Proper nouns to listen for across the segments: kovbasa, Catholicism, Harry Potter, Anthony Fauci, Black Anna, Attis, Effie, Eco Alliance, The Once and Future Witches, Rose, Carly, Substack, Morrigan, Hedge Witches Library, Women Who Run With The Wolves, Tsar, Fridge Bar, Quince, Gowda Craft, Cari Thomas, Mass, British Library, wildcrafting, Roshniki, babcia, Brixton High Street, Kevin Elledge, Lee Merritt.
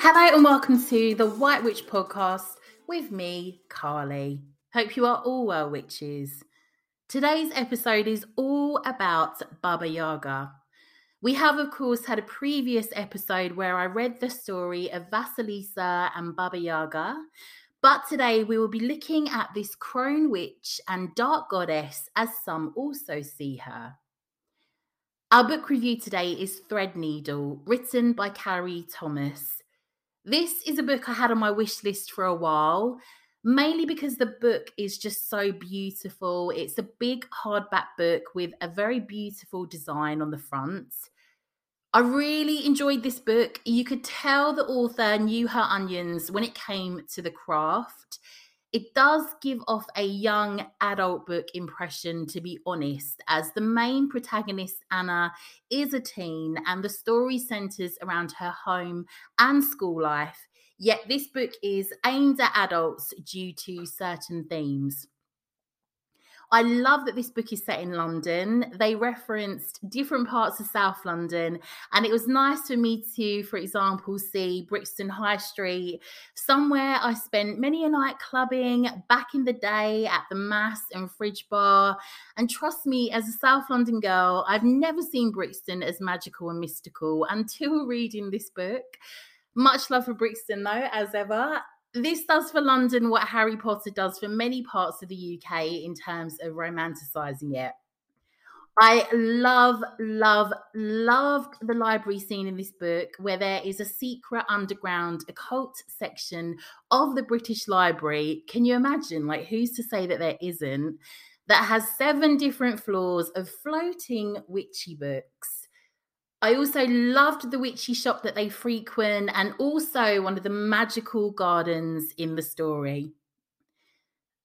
Hello and welcome to the White Witch Podcast with me, Carly. Hope you are all well, witches. Today's episode is all about Baba Yaga. We have, of course, had a previous episode where I read the story of Vasilisa and Baba Yaga, but today we will be looking at this crone witch and dark goddess as some also see her. Our book review today is Threadneedle, written by Cari Thomas. This is a book I had on my wish list for a while, mainly because the book is just so beautiful. It's a big hardback book with a very beautiful design on the front. I really enjoyed this book. You could tell the author knew her onions when it came to the craft. It does give off a young adult book impression, to be honest, as the main protagonist, Anna, is a teen and the story centres around her home and school life. Yet this book is aimed at adults due to certain themes. I love that this book is set in London. They referenced different parts of South London, and it was nice for me to, for example, see Brixton High Street, somewhere I spent many a night clubbing back in the day at the Mass and Fridge Bar. And trust me, as a South London girl, I've never seen Brixton as magical and mystical until reading this book. Much love for Brixton, though, as ever. This does for London what Harry Potter does for many parts of the UK in terms of romanticising it. I loved the library scene in this book, where there is a secret underground occult section of the British Library. Can you imagine? Like, who's to say that there isn't? That has 7 different floors of floating witchy books. I also loved the witchy shop that they frequent, and also one of the magical gardens in the story.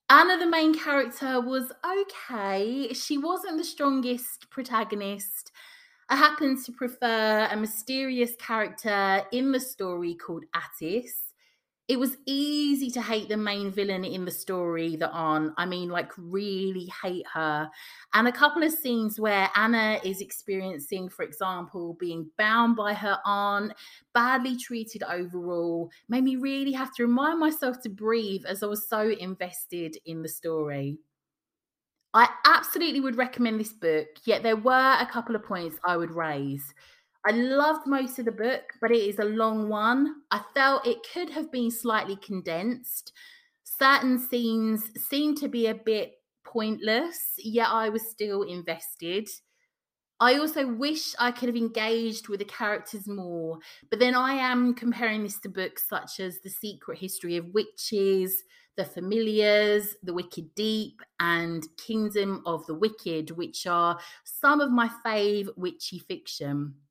Anna, the main character, was okay. She wasn't the strongest protagonist. I happen to prefer a mysterious character in the story called Attis. It was easy to hate the main villain in the story, the Aunt. I mean, like, really hate her. And a couple of scenes where Anna is experiencing, for example, being bound by her aunt, badly treated overall, made me really have to remind myself to breathe, as I was so invested in the story. I absolutely would recommend this book, yet there were a couple of points I would raise. I loved most of the book, but it is a long one. I felt it could have been slightly condensed. Certain scenes seemed to be a bit pointless, yet I was still invested. I also wish I could have engaged with the characters more, but then I am comparing this to books such as The Secret History of Witches, The Familiars, The Wicked Deep, and Kingdom of the Wicked, which are some of my fave witchy fiction.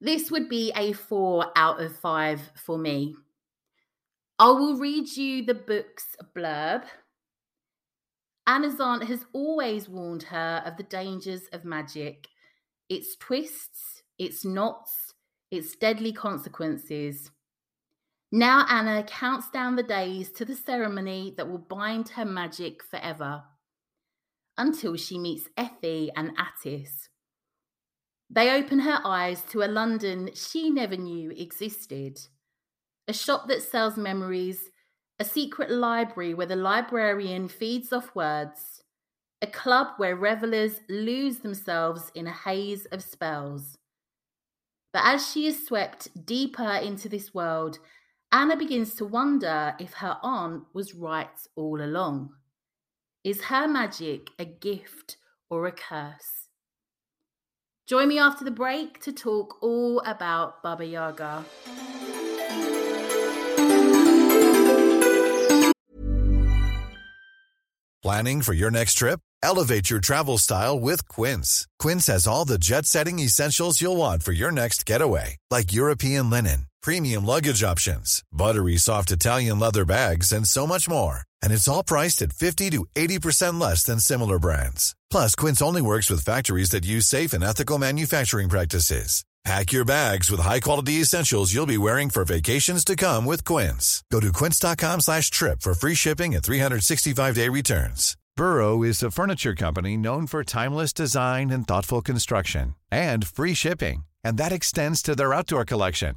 This would be a 4 out of 5 for me. I will read you the book's blurb. Anna's aunt has always warned her of the dangers of magic, its twists, its knots, its deadly consequences. Now Anna counts down the days to the ceremony that will bind her magic forever, until she meets Effie and Attis. They open her eyes to a London she never knew existed. A shop that sells memories, a secret library where the librarian feeds off words, a club where revellers lose themselves in a haze of spells. But as she is swept deeper into this world, Anna begins to wonder if her aunt was right all along. Is her magic a gift or a curse? Join me after the break to talk all about Baba Yaga. Planning for your next trip? Elevate your travel style with Quince. Quince has all the jet-setting essentials you'll want for your next getaway, like European linen, premium luggage options, buttery soft Italian leather bags, and so much more. And it's all priced at 50 to 80% less than similar brands. Plus, Quince only works with factories that use safe and ethical manufacturing practices. Pack your bags with high-quality essentials you'll be wearing for vacations to come with Quince. Go to quince.com/trip for free shipping and 365-day returns. Burrow is a furniture company known for timeless design and thoughtful construction, and free shipping, and that extends to their outdoor collection.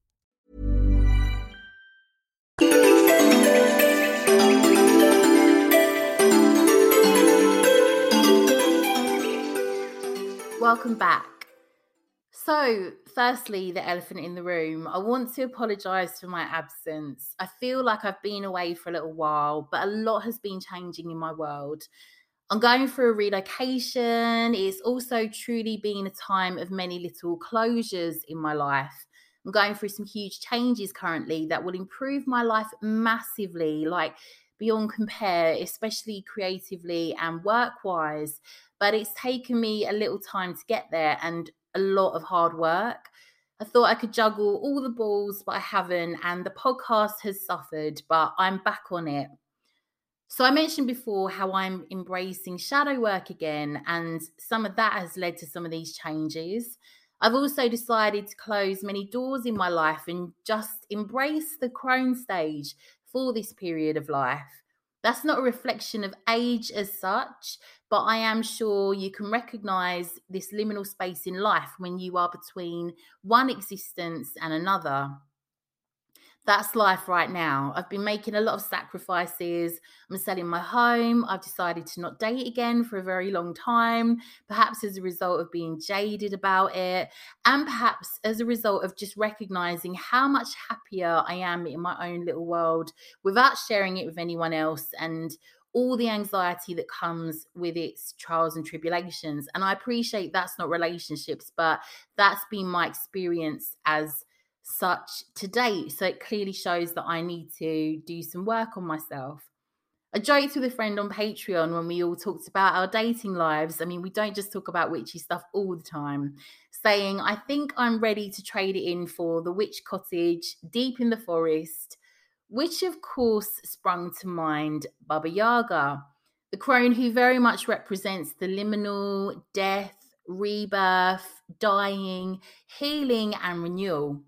Welcome back. So, firstly, the elephant in the room. I want to apologise for my absence. I feel like I've been away for a little while, but a lot has been changing in my world. I'm going through a relocation. It's also truly been a time of many little closures in my life. I'm going through some huge changes currently that will improve my life massively, like beyond compare, especially creatively and work-wise. But it's taken me a little time to get there and a lot of hard work. I thought I could juggle all the balls, but I haven't, and the podcast has suffered, but I'm back on it. So I mentioned before how I'm embracing shadow work again, and some of that has led to some of these changes. I've also decided to close many doors in my life and just embrace the crone stage for this period of life. That's not a reflection of age as such, but I am sure you can recognise this liminal space in life when you are between one existence and another. That's life right now. I've been making a lot of sacrifices. I'm selling my home. I've decided to not date again for a very long time, perhaps as a result of being jaded about it, and perhaps as a result of just recognising how much happier I am in my own little world without sharing it with anyone else, and all the anxiety that comes with its trials and tribulations. And I appreciate that's not relationships, but that's been my experience as such to date. So it clearly shows that I need to do some work on myself. I joked with a friend on Patreon when we all talked about our dating lives. I mean, we don't just talk about witchy stuff all the time, saying, I think I'm ready to trade it in for the witch cottage deep in the forest, which of course sprung to mind Baba Yaga, the crone who very much represents the liminal, death, rebirth, dying, healing and renewal.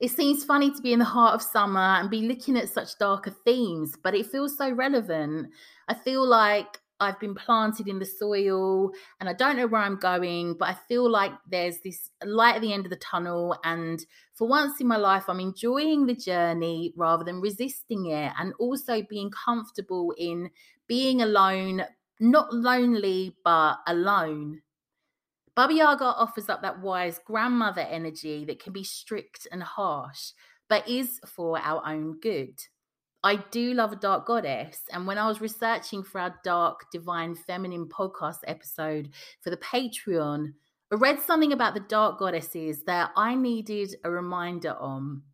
It seems funny to be in the heart of summer and be looking at such darker themes, but it feels so relevant. I feel like I've been planted in the soil and I don't know where I'm going, but I feel like there's this light at the end of the tunnel. And for once in my life, I'm enjoying the journey rather than resisting it, and also being comfortable in being alone, not lonely, but alone. Baba Yaga offers up that wise grandmother energy that can be strict and harsh, but is for our own good. I do love a dark goddess, and when I was researching for our Dark Divine Feminine podcast episode for the Patreon, I read something about the dark goddesses that I needed a reminder on.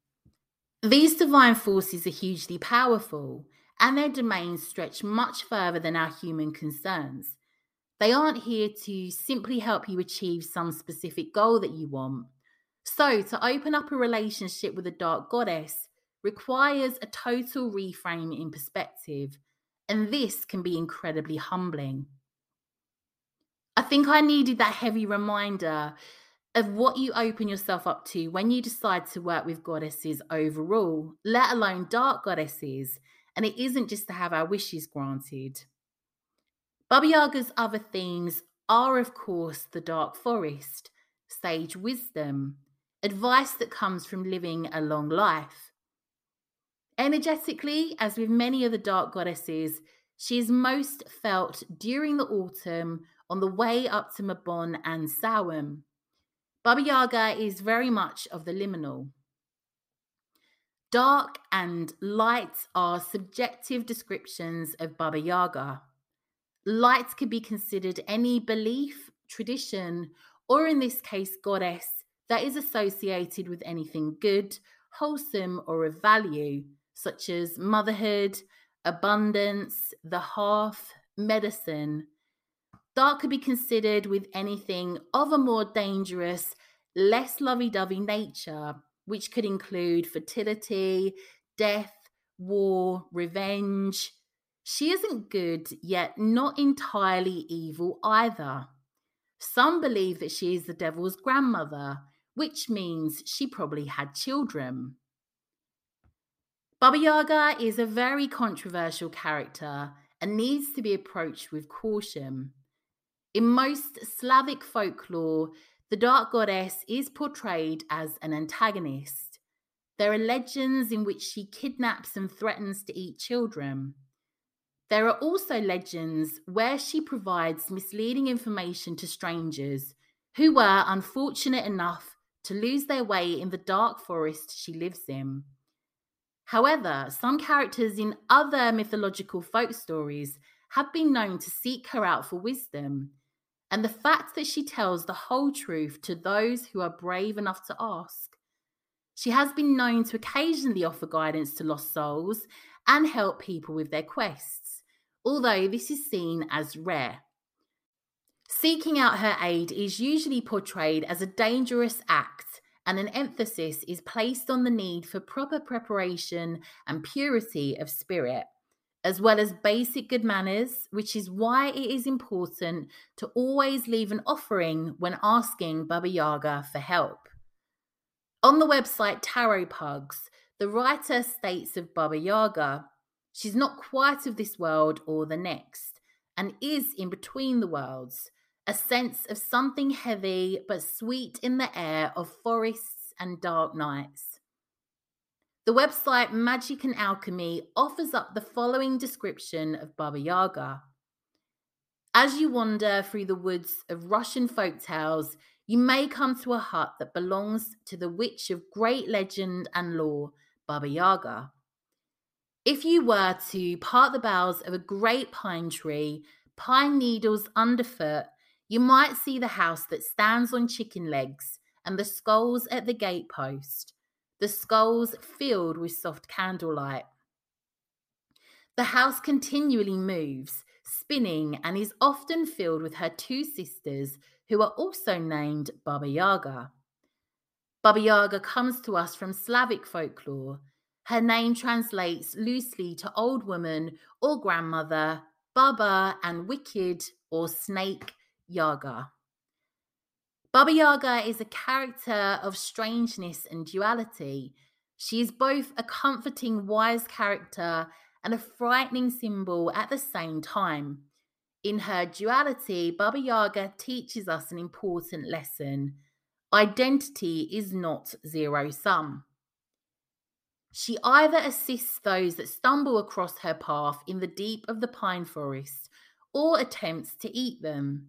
These divine forces are hugely powerful, and their domains stretch much further than our human concerns. They aren't here to simply help you achieve some specific goal that you want. So to open up a relationship with a dark goddess requires a total reframe in perspective, and this can be incredibly humbling. I think I needed that heavy reminder of what you open yourself up to when you decide to work with goddesses overall, let alone dark goddesses, and it isn't just to have our wishes granted. Baba Yaga's other themes are, of course, the dark forest, sage wisdom, advice that comes from living a long life. Energetically, as with many of the dark goddesses, she is most felt during the autumn on the way up to Mabon and Samhain. Baba Yaga is very much of the liminal. Dark and light are subjective descriptions of Baba Yaga. Light could be considered any belief, tradition, or in this case, goddess, that is associated with anything good, wholesome, or of value, such as motherhood, abundance, the hearth, medicine. Dark could be considered with anything of a more dangerous, less lovey-dovey nature, which could include fertility, death, war, revenge. She isn't good, yet not entirely evil either. Some believe that she is the devil's grandmother, which means she probably had children. Baba Yaga is a very controversial character and needs to be approached with caution. In most Slavic folklore, the dark goddess is portrayed as an antagonist. There are legends in which she kidnaps and threatens to eat children. There are also legends where she provides misleading information to strangers who were unfortunate enough to lose their way in the dark forest she lives in. However, some characters in other mythological folk stories have been known to seek her out for wisdom, and the fact that she tells the whole truth to those who are brave enough to ask. She has been known to occasionally offer guidance to lost souls and help people with their quests, although this is seen as rare. Seeking out her aid is usually portrayed as a dangerous act, and an emphasis is placed on the need for proper preparation and purity of spirit, as well as basic good manners, which is why it is important to always leave an offering when asking Baba Yaga for help. On the website Tarot Pugs, the writer states of Baba Yaga, she's not quite of this world or the next, and is in between the worlds, a sense of something heavy but sweet in the air of forests and dark nights. The website Magic and Alchemy offers up the following description of Baba Yaga. As you wander through the woods of Russian folktales, you may come to a hut that belongs to the witch of great legend and lore, Baba Yaga. If you were to part the boughs of a great pine tree, pine needles underfoot, you might see the house that stands on chicken legs and the skulls at the gatepost, the skulls filled with soft candlelight. The house continually moves, spinning, and is often filled with her two sisters, who are also named Baba Yaga. Baba Yaga comes to us from Slavic folklore. Her name translates loosely to old woman or grandmother, Baba, and wicked or snake, Yaga. Baba Yaga is a character of strangeness and duality. She is both a comforting, wise character and a frightening symbol at the same time. In her duality, Baba Yaga teaches us an important lesson. Identity is not zero-sum. She either assists those that stumble across her path in the deep of the pine forest or attempts to eat them.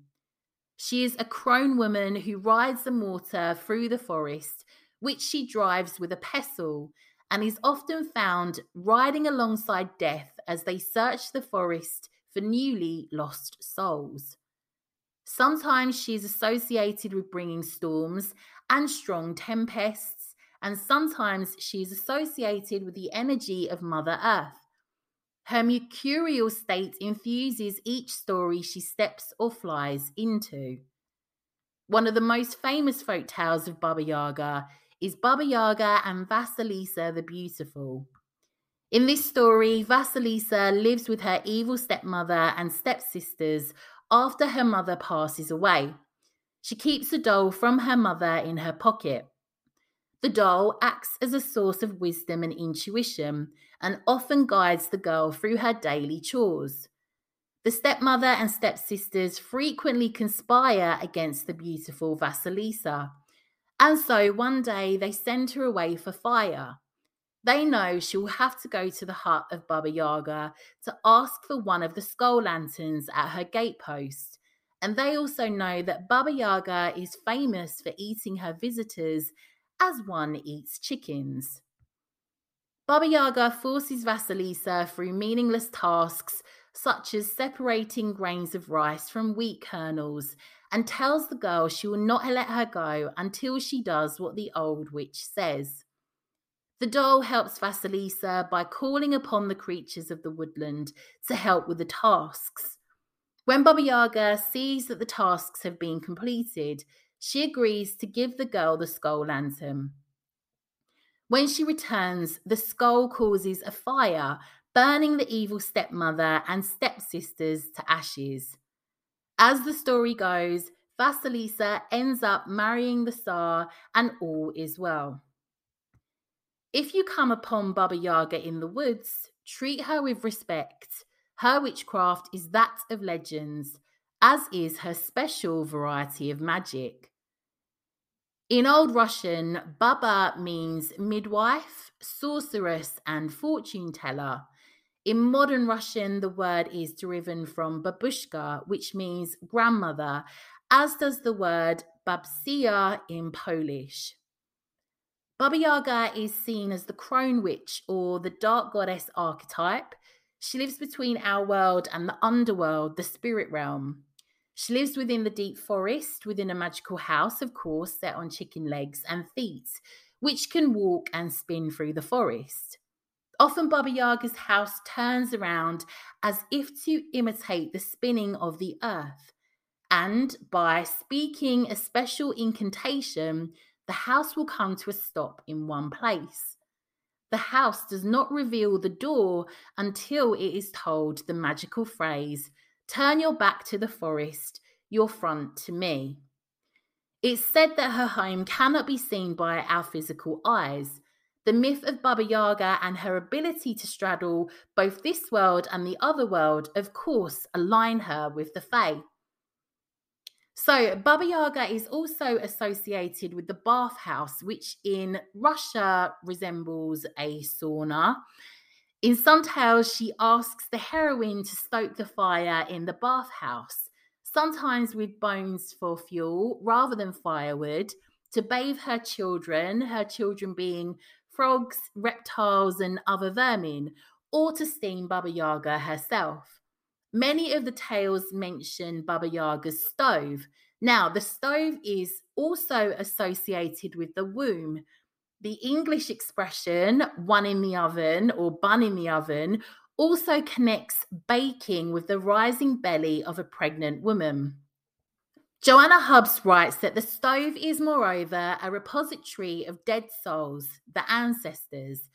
She is a crone woman who rides a mortar through the forest, which she drives with a pestle, and is often found riding alongside death as they search the forest for newly lost souls. Sometimes she is associated with bringing storms and strong tempests, and sometimes she is associated with the energy of Mother Earth. Her mercurial state infuses each story she steps or flies into. One of the most famous folk tales of Baba Yaga is Baba Yaga and Vasilisa the Beautiful. In this story, Vasilisa lives with her evil stepmother and stepsisters after her mother passes away. She keeps a doll from her mother in her pocket. The doll acts as a source of wisdom and intuition and often guides the girl through her daily chores. The stepmother and stepsisters frequently conspire against the beautiful Vasilisa, and so one day they send her away for fire. They know she will have to go to the hut of Baba Yaga to ask for one of the skull lanterns at her gatepost, and they also know that Baba Yaga is famous for eating her visitors as one eats chickens. Baba Yaga forces Vasilisa through meaningless tasks such as separating grains of rice from wheat kernels, and tells the girl she will not let her go until she does what the old witch says. The doll helps Vasilisa by calling upon the creatures of the woodland to help with the tasks. When Baba Yaga sees that the tasks have been completed, she agrees to give the girl the skull lantern. When she returns, the skull causes a fire, burning the evil stepmother and stepsisters to ashes. As the story goes, Vasilisa ends up marrying the Tsar and all is well. If you come upon Baba Yaga in the woods, treat her with respect. Her witchcraft is that of legends, as is her special variety of magic. In Old Russian, Baba means midwife, sorceress, and fortune teller. In modern Russian, the word is derived from babushka, which means grandmother, as does the word babcia in Polish. Baba Yaga is seen as the crone witch, or the dark goddess archetype. She lives between our world and the underworld, the spirit realm. She lives within the deep forest, within a magical house, of course, set on chicken legs and feet, which can walk and spin through the forest. Often Baba Yaga's house turns around as if to imitate the spinning of the earth, and by speaking a special incantation, the house will come to a stop in one place. The house does not reveal the door until it is told the magical phrase, "Turn your back to the forest, your front to me." It's said that her home cannot be seen by our physical eyes. The myth of Baba Yaga and her ability to straddle both this world and the other world, of course, align her with the Fae. So, Baba Yaga is also associated with the bathhouse, which in Russia resembles a sauna. In some tales, she asks the heroine to stoke the fire in the bathhouse, sometimes with bones for fuel rather than firewood, to bathe her children being frogs, reptiles, and other vermin, or to steam Baba Yaga herself. Many of the tales mention Baba Yaga's stove. Now, the stove is also associated with the womb. The English expression, one in the oven or bun in the oven, also connects baking with the rising belly of a pregnant woman. Joanna Hubbs writes that the stove is, moreover, a repository of dead souls, the ancestors.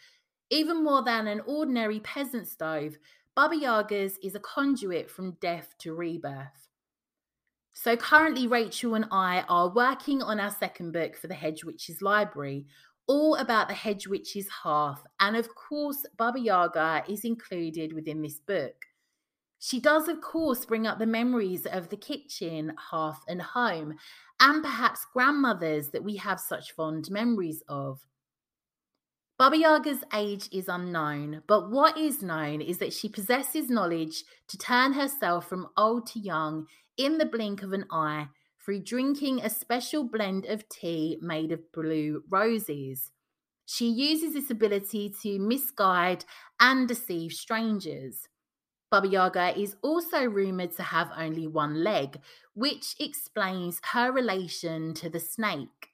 Even more than an ordinary peasant stove, Baba Yaga's is a conduit from death to rebirth. So currently, Rachel and I are working on our second book for the Hedge Witches Library, all about the hedge witch's hearth, and of course Baba Yaga is included within this book. She does of course bring up the memories of the kitchen, hearth and home, and perhaps grandmothers that we have such fond memories of. Baba Yaga's age is unknown, but what is known is that she possesses knowledge to turn herself from old to young in the blink of an eye, through drinking a special blend of tea made of blue roses. She uses this ability to misguide and deceive strangers. Baba Yaga is also rumoured to have only one leg, which explains her relation to the snake.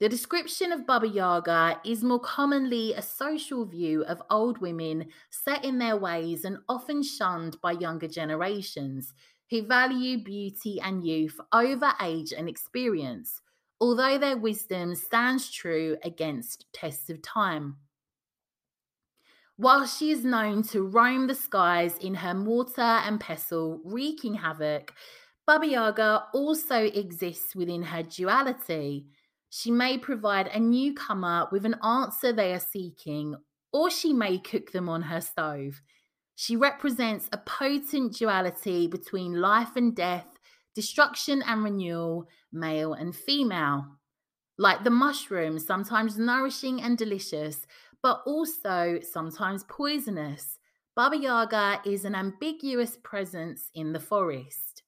The description of Baba Yaga is more commonly a social view of old women set in their ways and often shunned by younger generations, who value beauty and youth over age and experience, although their wisdom stands true against tests of time. While she is known to roam the skies in her mortar and pestle, wreaking havoc, Baba Yaga also exists within her duality. She may provide a newcomer with an answer they are seeking, or she may cook them on her stove. She represents a potent duality between life and death, destruction and renewal, male and female. Like the mushroom, sometimes nourishing and delicious, but also sometimes poisonous, Baba Yaga is an ambiguous presence in the forest.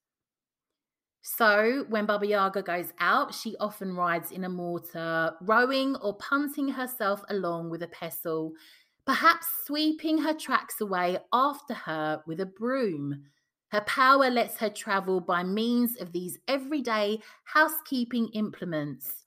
So when Baba Yaga goes out, she often rides in a mortar, rowing or punting herself along with a pestle, perhaps sweeping her tracks away after her with a broom. Her power lets her travel by means of these everyday housekeeping implements.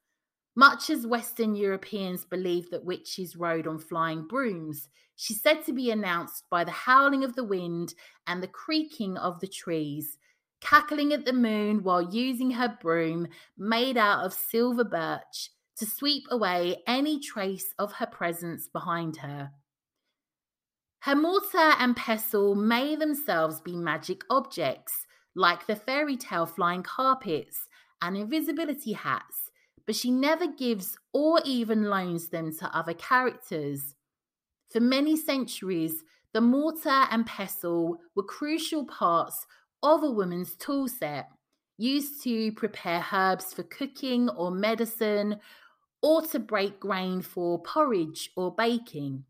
Much as Western Europeans believed that witches rode on flying brooms, she's said to be announced by the howling of the wind and the creaking of the trees, cackling at the moon while using her broom made out of silver birch to sweep away any trace of her presence behind her. Her mortar and pestle may themselves be magic objects, like the fairy tale flying carpets and invisibility hats, but she never gives or even loans them to other characters. For many centuries, the mortar and pestle were crucial parts of a woman's tool set, used to prepare herbs for cooking or medicine, or to break grain for porridge or baking.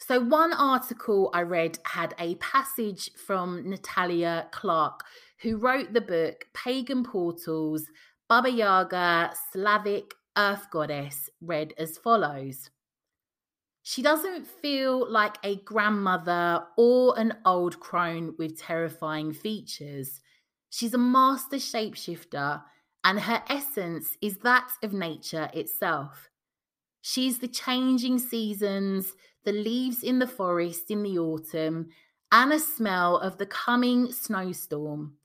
So one article I read had a passage from Natalia Clark, who wrote the book Pagan Portals, Baba Yaga, Slavic Earth Goddess, read as follows. She doesn't feel like a grandmother or an old crone with terrifying features. She's a master shapeshifter, and her essence is that of nature itself. She's the changing seasons, the leaves in the forest in the autumn, and a smell of the coming snowstorm.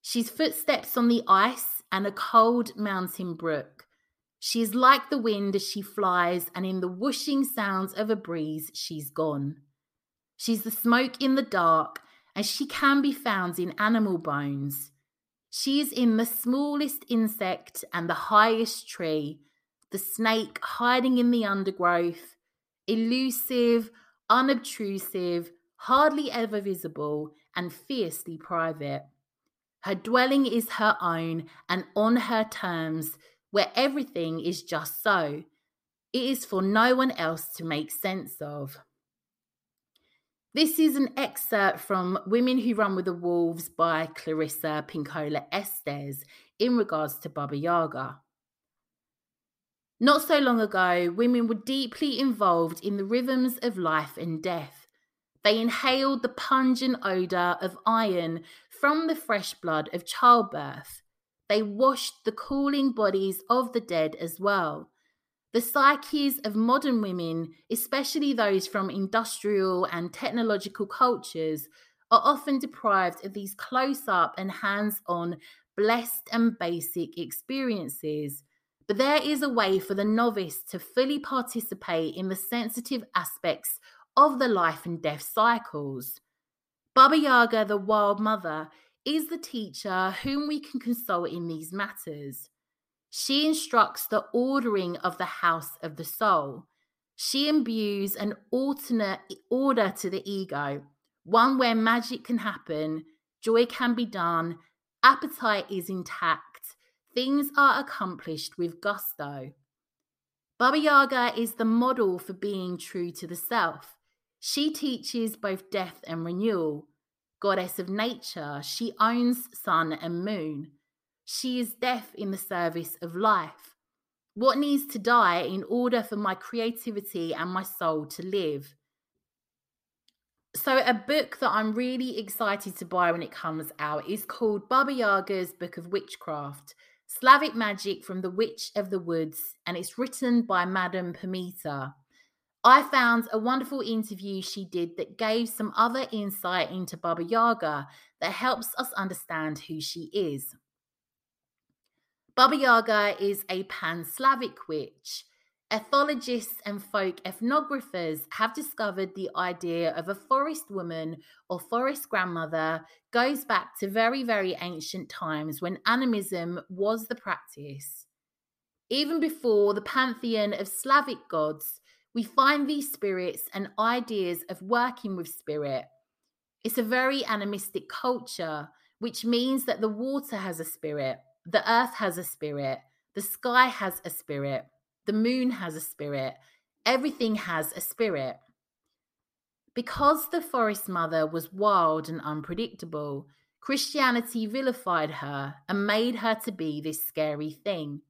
She's footsteps on the ice and a cold mountain brook. She is like the wind as she flies, and in the whooshing sounds of a breeze, she's gone. She's the smoke in the dark, and she can be found in animal bones. She is in the smallest insect and the highest tree, the snake hiding in the undergrowth, elusive, unobtrusive, hardly ever visible, and fiercely private. Her dwelling is her own and on her terms, where everything is just so. It is for no one else to make sense of. This is an excerpt from Women Who Run with the Wolves by Clarissa Pinkola Estes in regards to Baba Yaga. Not so long ago, women were deeply involved in the rhythms of life and death. They inhaled the pungent odour of iron from the fresh blood of childbirth. They washed the cooling bodies of the dead as well. The psyches of modern women, especially those from industrial and technological cultures, are often deprived of these close-up and hands-on, blessed and basic experiences. But there is a way for the novice to fully participate in the sensitive aspects of the life and death cycles. Baba Yaga, the Wild Mother, is the teacher whom we can consult in these matters. She instructs the ordering of the house of the soul. She imbues an alternate order to the ego, one where magic can happen, joy can be done, appetite is intact, things are accomplished with gusto. Baba Yaga is the model for being true to the self. She teaches both death and renewal. Goddess of nature, she owns sun and moon. She is deaf in the service of life. What needs to die in order for my creativity and my soul to live? So a book that I'm really excited to buy when it comes out is called Baba Yaga's Book of Witchcraft, Slavic Magic from the Witch of the Woods, and it's written by Madame Pamita. I found a wonderful interview she did that gave some other insight into Baba Yaga that helps us understand who she is. Baba Yaga is a pan-Slavic witch. Ethologists and folk ethnographers have discovered the idea of a forest woman or forest grandmother goes back to very, very ancient times when animism was the practice. Even before the pantheon of Slavic gods, We find these spirits and ideas of working with spirit. It's a very animistic culture, which means that the water has a spirit, the earth has a spirit, the sky has a spirit, the moon has a spirit, everything has a spirit. Because the forest mother was wild and unpredictable, Christianity vilified her and made her to be this scary thing.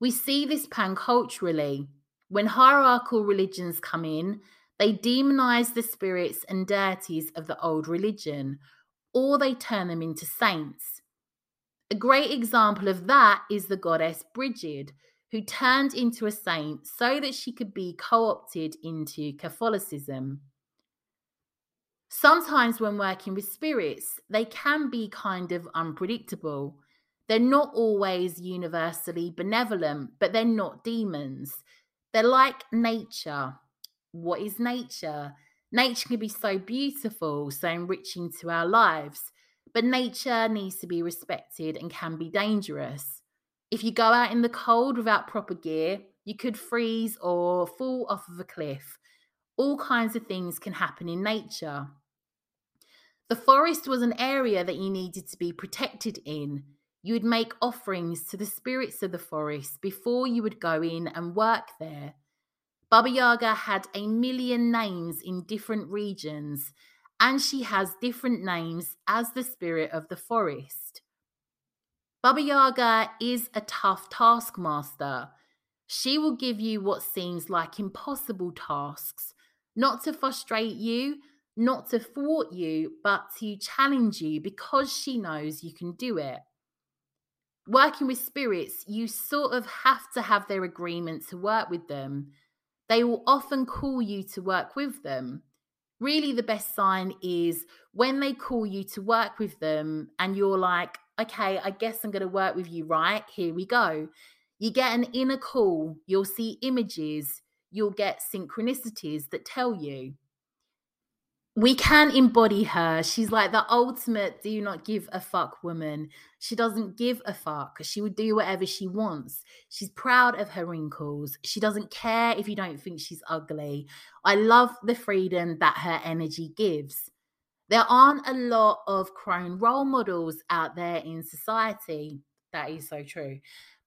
We see this pan-culturally. When hierarchical religions come in, they demonize the spirits and deities of the old religion, or they turn them into saints. A great example of that is the goddess Brigid, who turned into a saint so that she could be co-opted into Catholicism. Sometimes when working with spirits, they can be kind of unpredictable. They're not always universally benevolent, but they're not demons. They're like nature. What is nature? Nature can be so beautiful, so enriching to our lives, but nature needs to be respected and can be dangerous. If you go out in the cold without proper gear, you could freeze or fall off of a cliff. All kinds of things can happen in nature. The forest was an area that you needed to be protected in. You would make offerings to the spirits of the forest before you would go in and work there. Baba Yaga had 1 million names in different regions, and she has different names as the spirit of the forest. Baba Yaga is a tough taskmaster. She will give you what seems like impossible tasks, not to frustrate you, not to thwart you, but to challenge you because she knows you can do it. Working with spirits, you sort of have to have their agreement to work with them. They will often call you to work with them. Really, the best sign is when they call you to work with them and you're like, okay, I guess I'm going to work with you, right? Here we go. You get an inner call. You'll see images. You'll get synchronicities that tell you. We can embody her. She's like the ultimate do not give a fuck woman. She doesn't give a fuck. She would do whatever she wants. She's proud of her wrinkles. She doesn't care if you don't think she's ugly. I love the freedom that her energy gives. There aren't a lot of crone role models out there in society. That is so true.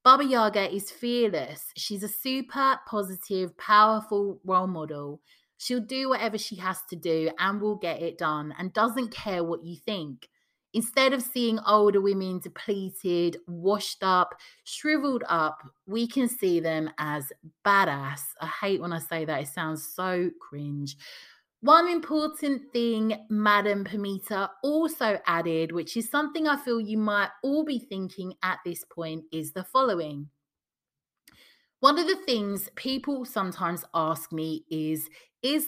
Baba Yaga is fearless. She's a super positive, powerful role model. She'll do whatever she has to do and will get it done and doesn't care what you think. Instead of seeing older women depleted, washed up, shriveled up, we can see them as badass. I hate when I say that. It sounds so cringe. One important thing Madame Pamita also added, which is something I feel you might all be thinking at this point, is the following. One of the things people sometimes ask me is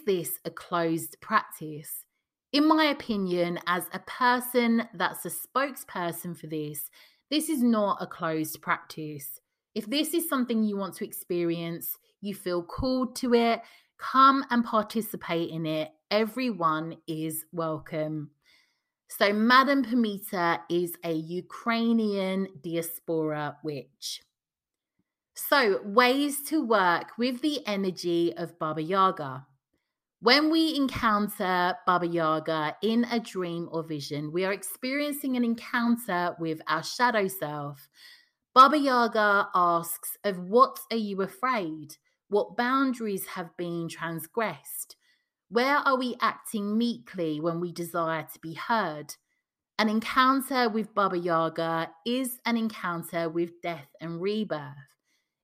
this a closed practice? In my opinion, as a person that's a spokesperson for this, this is not a closed practice. If this is something you want to experience, you feel called to it, come and participate in it. Everyone is welcome. So Madame Pamita is a Ukrainian diaspora witch. So, ways to work with the energy of Baba Yaga. When we encounter Baba Yaga in a dream or vision, we are experiencing an encounter with our shadow self. Baba Yaga asks, of what are you afraid? What boundaries have been transgressed? Where are we acting meekly when we desire to be heard? An encounter with Baba Yaga is an encounter with death and rebirth.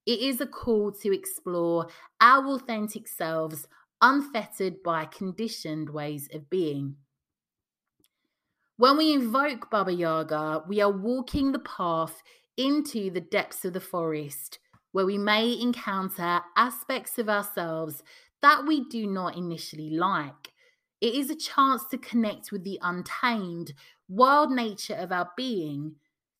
It is a call to explore our authentic selves, unfettered by conditioned ways of being. When we invoke Baba Yaga, we are walking the path into the depths of the forest, where we may encounter aspects of ourselves that we do not initially like. It is a chance to connect with the untamed, wild nature of our being,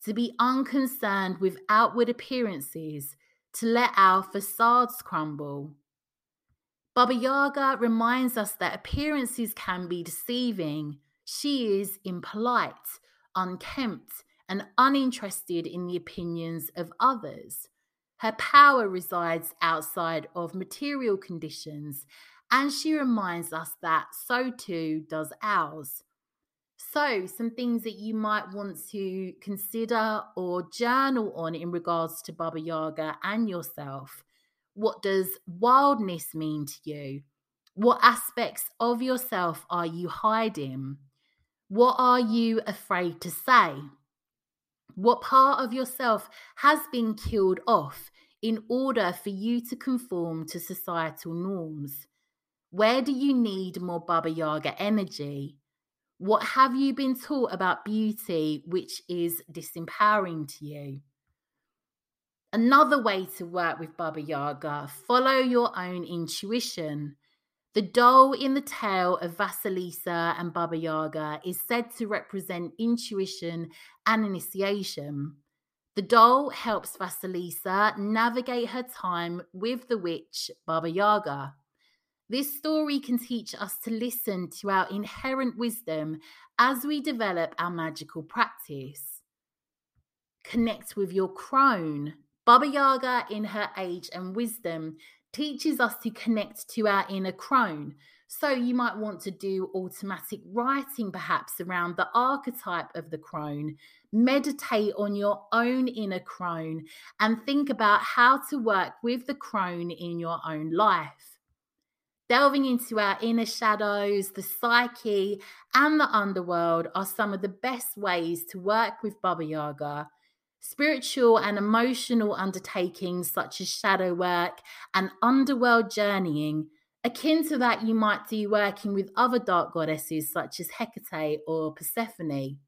to be unconcerned with outward appearances, to let our facades crumble. Baba Yaga reminds us that appearances can be deceiving. She is impolite, unkempt, and uninterested in the opinions of others. Her power resides outside of material conditions, and she reminds us that so too does ours. So, some things that you might want to consider or journal on in regards to Baba Yaga and yourself. What does wildness mean to you? What aspects of yourself are you hiding? What are you afraid to say? What part of yourself has been killed off in order for you to conform to societal norms? Where do you need more Baba Yaga energy? What have you been taught about beauty which is disempowering to you? Another way to work with Baba Yaga, follow your own intuition. The doll in the tale of Vasilisa and Baba Yaga is said to represent intuition and initiation. The doll helps Vasilisa navigate her time with the witch Baba Yaga. This story can teach us to listen to our inherent wisdom as we develop our magical practice. Connect with your crone. Baba Yaga, in her age and wisdom, teaches us to connect to our inner crone. So you might want to do automatic writing perhaps around the archetype of the crone. Meditate on your own inner crone and think about how to work with the crone in your own life. Delving into our inner shadows, the psyche and the underworld are some of the best ways to work with Baba Yaga. Spiritual and emotional undertakings such as shadow work and underworld journeying, akin to that you might do working with other dark goddesses such as Hecate or Persephone.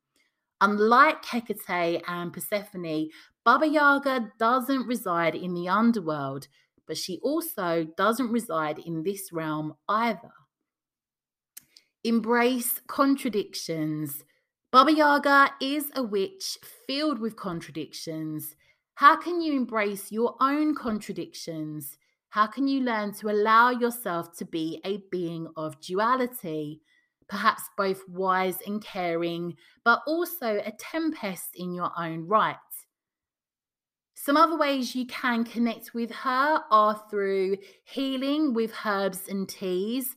Unlike Hecate and Persephone, Baba Yaga doesn't reside in the underworld, but she also doesn't reside in this realm either. Embrace contradictions. Baba Yaga is a witch filled with contradictions. How can you embrace your own contradictions? How can you learn to allow yourself to be a being of duality, perhaps both wise and caring, but also a tempest in your own right? Some other ways you can connect with her are through healing with herbs and teas,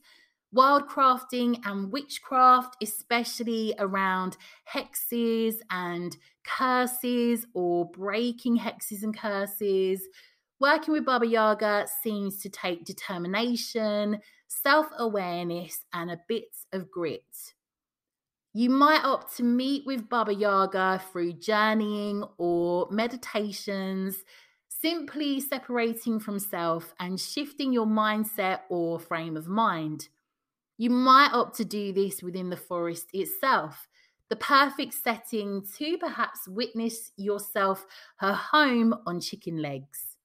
wildcrafting and witchcraft, especially around hexes and curses or breaking hexes and curses. Working with Baba Yaga seems to take determination, self-awareness, and a bit of grit. You might opt to meet with Baba Yaga through journeying or meditations, simply separating from self and shifting your mindset or frame of mind. You might opt to do this within the forest itself, the perfect setting to perhaps witness yourself her home on chicken legs.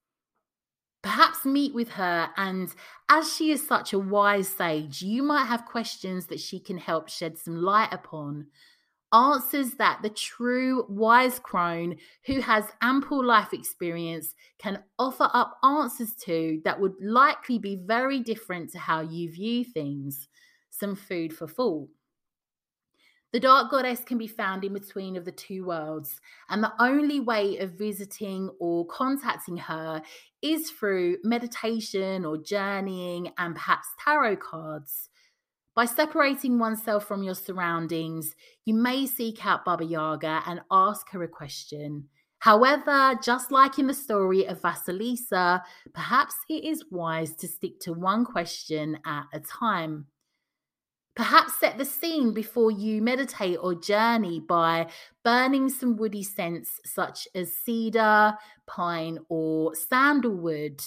Perhaps meet with her, and as she is such a wise sage, you might have questions that she can help shed some light upon. Answers that the true wise crone who has ample life experience can offer up answers to that would likely be very different to how you view things. Some food for thought. The dark goddess can be found in between of the two worlds, and the only way of visiting or contacting her is through meditation or journeying and perhaps tarot cards. By separating oneself from your surroundings, you may seek out Baba Yaga and ask her a question. However, just like in the story of Vasilisa, perhaps it is wise to stick to one question at a time. Perhaps set the scene before you meditate or journey by burning some woody scents such as cedar, pine, or sandalwood.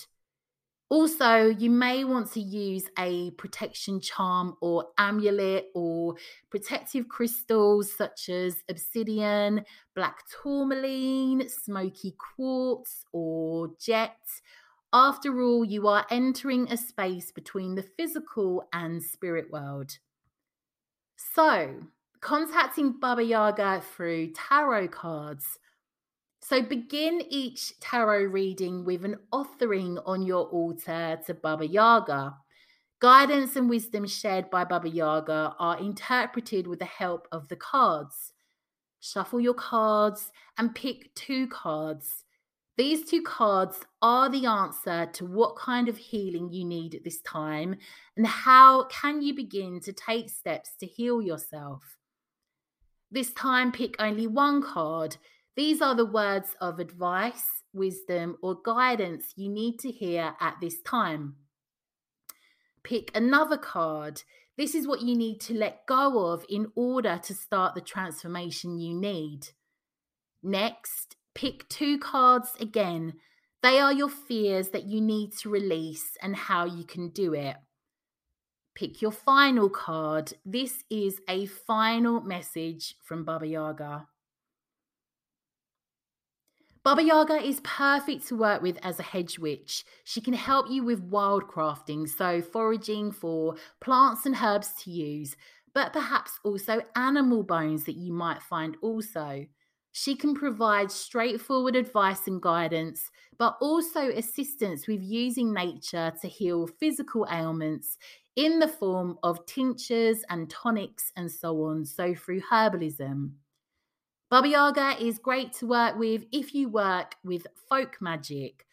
Also, you may want to use a protection charm or amulet or protective crystals such as obsidian, black tourmaline, smoky quartz, or jet. After all, you are entering a space between the physical and spirit world. So, contacting Baba Yaga through tarot cards. So begin each tarot reading with an offering on your altar to Baba Yaga. Guidance and wisdom shared by Baba Yaga are interpreted with the help of the cards. Shuffle your cards and pick two cards. These two cards are the answer to what kind of healing you need at this time and how can you begin to take steps to heal yourself. This time, pick only one card. These are the words of advice, wisdom, or guidance you need to hear at this time. Pick another card. This is what you need to let go of in order to start the transformation you need. Next, pick two cards again. They are your fears that you need to release and how you can do it. Pick your final card. This is a final message from Baba Yaga. Baba Yaga is perfect to work with as a hedge witch. She can help you with wildcrafting, so foraging for plants and herbs to use, but perhaps also animal bones that you might find also. She can provide straightforward advice and guidance, but also assistance with using nature to heal physical ailments in the form of tinctures and tonics and so on, so through herbalism. Baba Yaga is great to work with if you work with folk magic.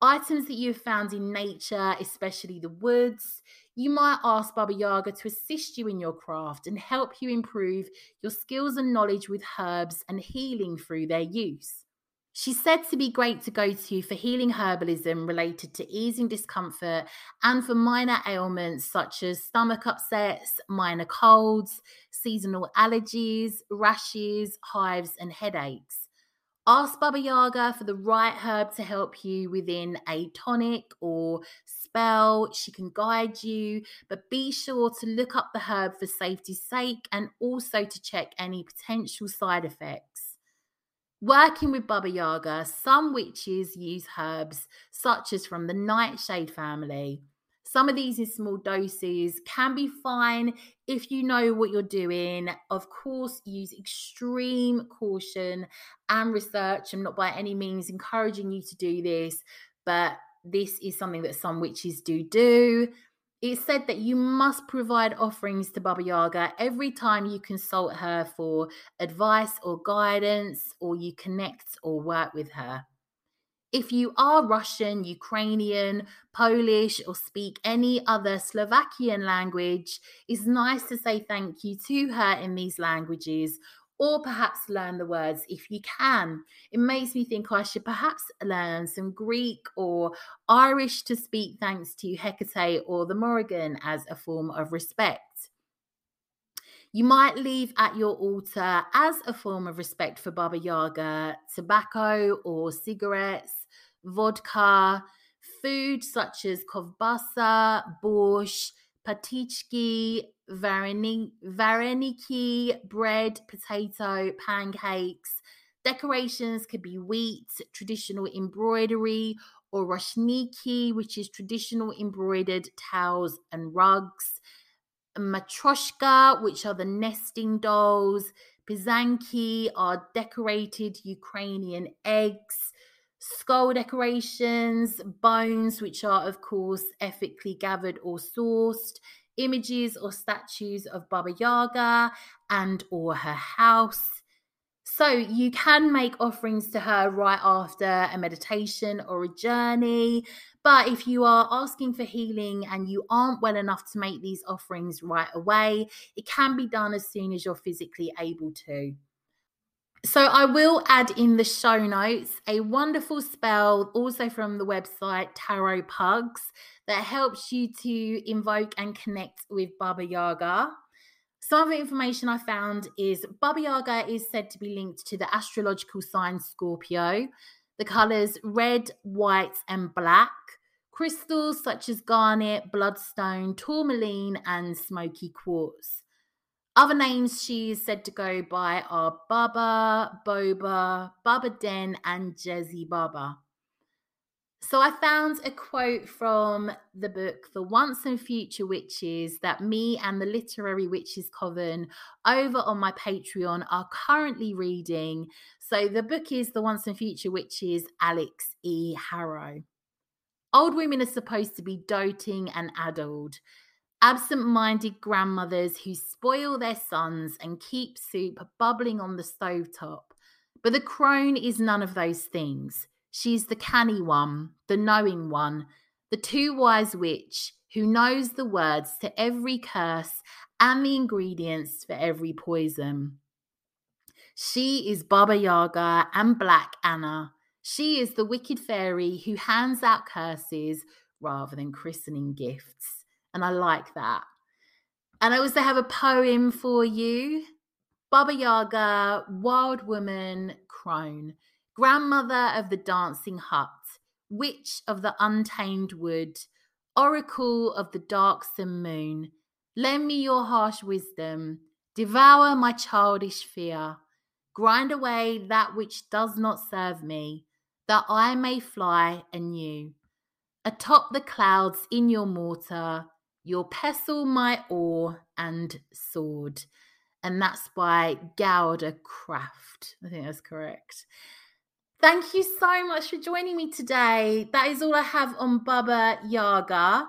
Items that you've found in nature, especially the woods, you might ask Baba Yaga to assist you in your craft and help you improve your skills and knowledge with herbs and healing through their use. She's said to be great to go to for healing herbalism related to easing discomfort and for minor ailments such as stomach upsets, minor colds, seasonal allergies, rashes, hives, and headaches. Ask Baba Yaga for the right herb to help you within a tonic or spell. She can guide you, but be sure to look up the herb for safety's sake and also to check any potential side effects. Working with Baba Yaga, some witches use herbs such as from the nightshade family. Some of these in small doses can be fine if you know what you're doing. Of course, use extreme caution and research. I'm not by any means encouraging you to do this, but this is something that some witches do. It's said that you must provide offerings to Baba Yaga every time you consult her for advice or guidance, or you connect or work with her. If you are Russian, Ukrainian, Polish, or speak any other Slovakian language, it's nice to say thank you to her in these languages, or perhaps learn the words if you can. It makes me think I should perhaps learn some Greek or Irish to speak thanks to Hecate or the Morrigan as a form of respect. You might leave at your altar as a form of respect for Baba Yaga, tobacco or cigarettes, vodka, food such as kovbasa, borscht, patichki, vareniki, bread, potato, pancakes. Decorations could be wheat, traditional embroidery, or roshniki, which is traditional embroidered towels and rugs. Matryoshka, which are the nesting dolls. Pizanki are decorated Ukrainian eggs. Skull decorations, bones, which are, of course, ethically gathered or sourced, images or statues of Baba Yaga and or her house. So you can make offerings to her right after a meditation or a journey. But if you are asking for healing and you aren't well enough to make these offerings right away, it can be done as soon as you're physically able to. So I will add in the show notes a wonderful spell also from the website Tarot Pugs that helps you to invoke and connect with Baba Yaga. Some of the information I found is Baba Yaga is said to be linked to the astrological sign Scorpio, the colours red, white and black, crystals such as garnet, bloodstone, tourmaline and smoky quartz. Other names she is said to go by are Baba, Boba, Baba Den, and Jezzy Baba. So I found a quote from the book The Once and Future Witches that me and the Literary Witches Coven over on my Patreon are currently reading. So the book is The Once and Future Witches, Alex E. Harrow. Old women are supposed to be doting and addled. Absent-minded grandmothers who spoil their sons and keep soup bubbling on the stovetop. But the crone is none of those things. She's the canny one, the knowing one, the too-wise witch who knows the words to every curse and the ingredients for every poison. She is Baba Yaga and Black Anna. She is the wicked fairy who hands out curses rather than christening gifts. And I like that. And I also have a poem for you. Baba Yaga, wild woman, crone, grandmother of the dancing hut, witch of the untamed wood, oracle of the darksome moon, lend me your harsh wisdom, devour my childish fear, grind away that which does not serve me, that I may fly anew. Atop the clouds in your mortar, your pestle, my oar and sword. And that's by Gowda Craft. I think that's correct. Thank you so much for joining me today. That is all I have on Baba Yaga.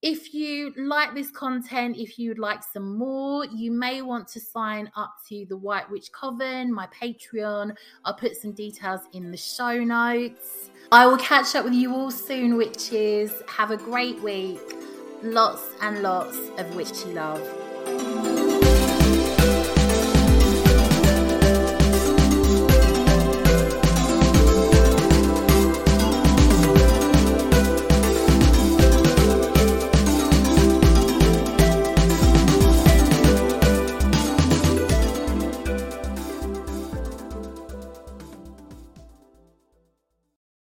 If you like this content, if you would like some more, you may want to sign up to the White Witch Coven, my Patreon. I'll put some details in the show notes. I will catch up with you all soon, witches. Have a great week. Lots and lots of witchy love.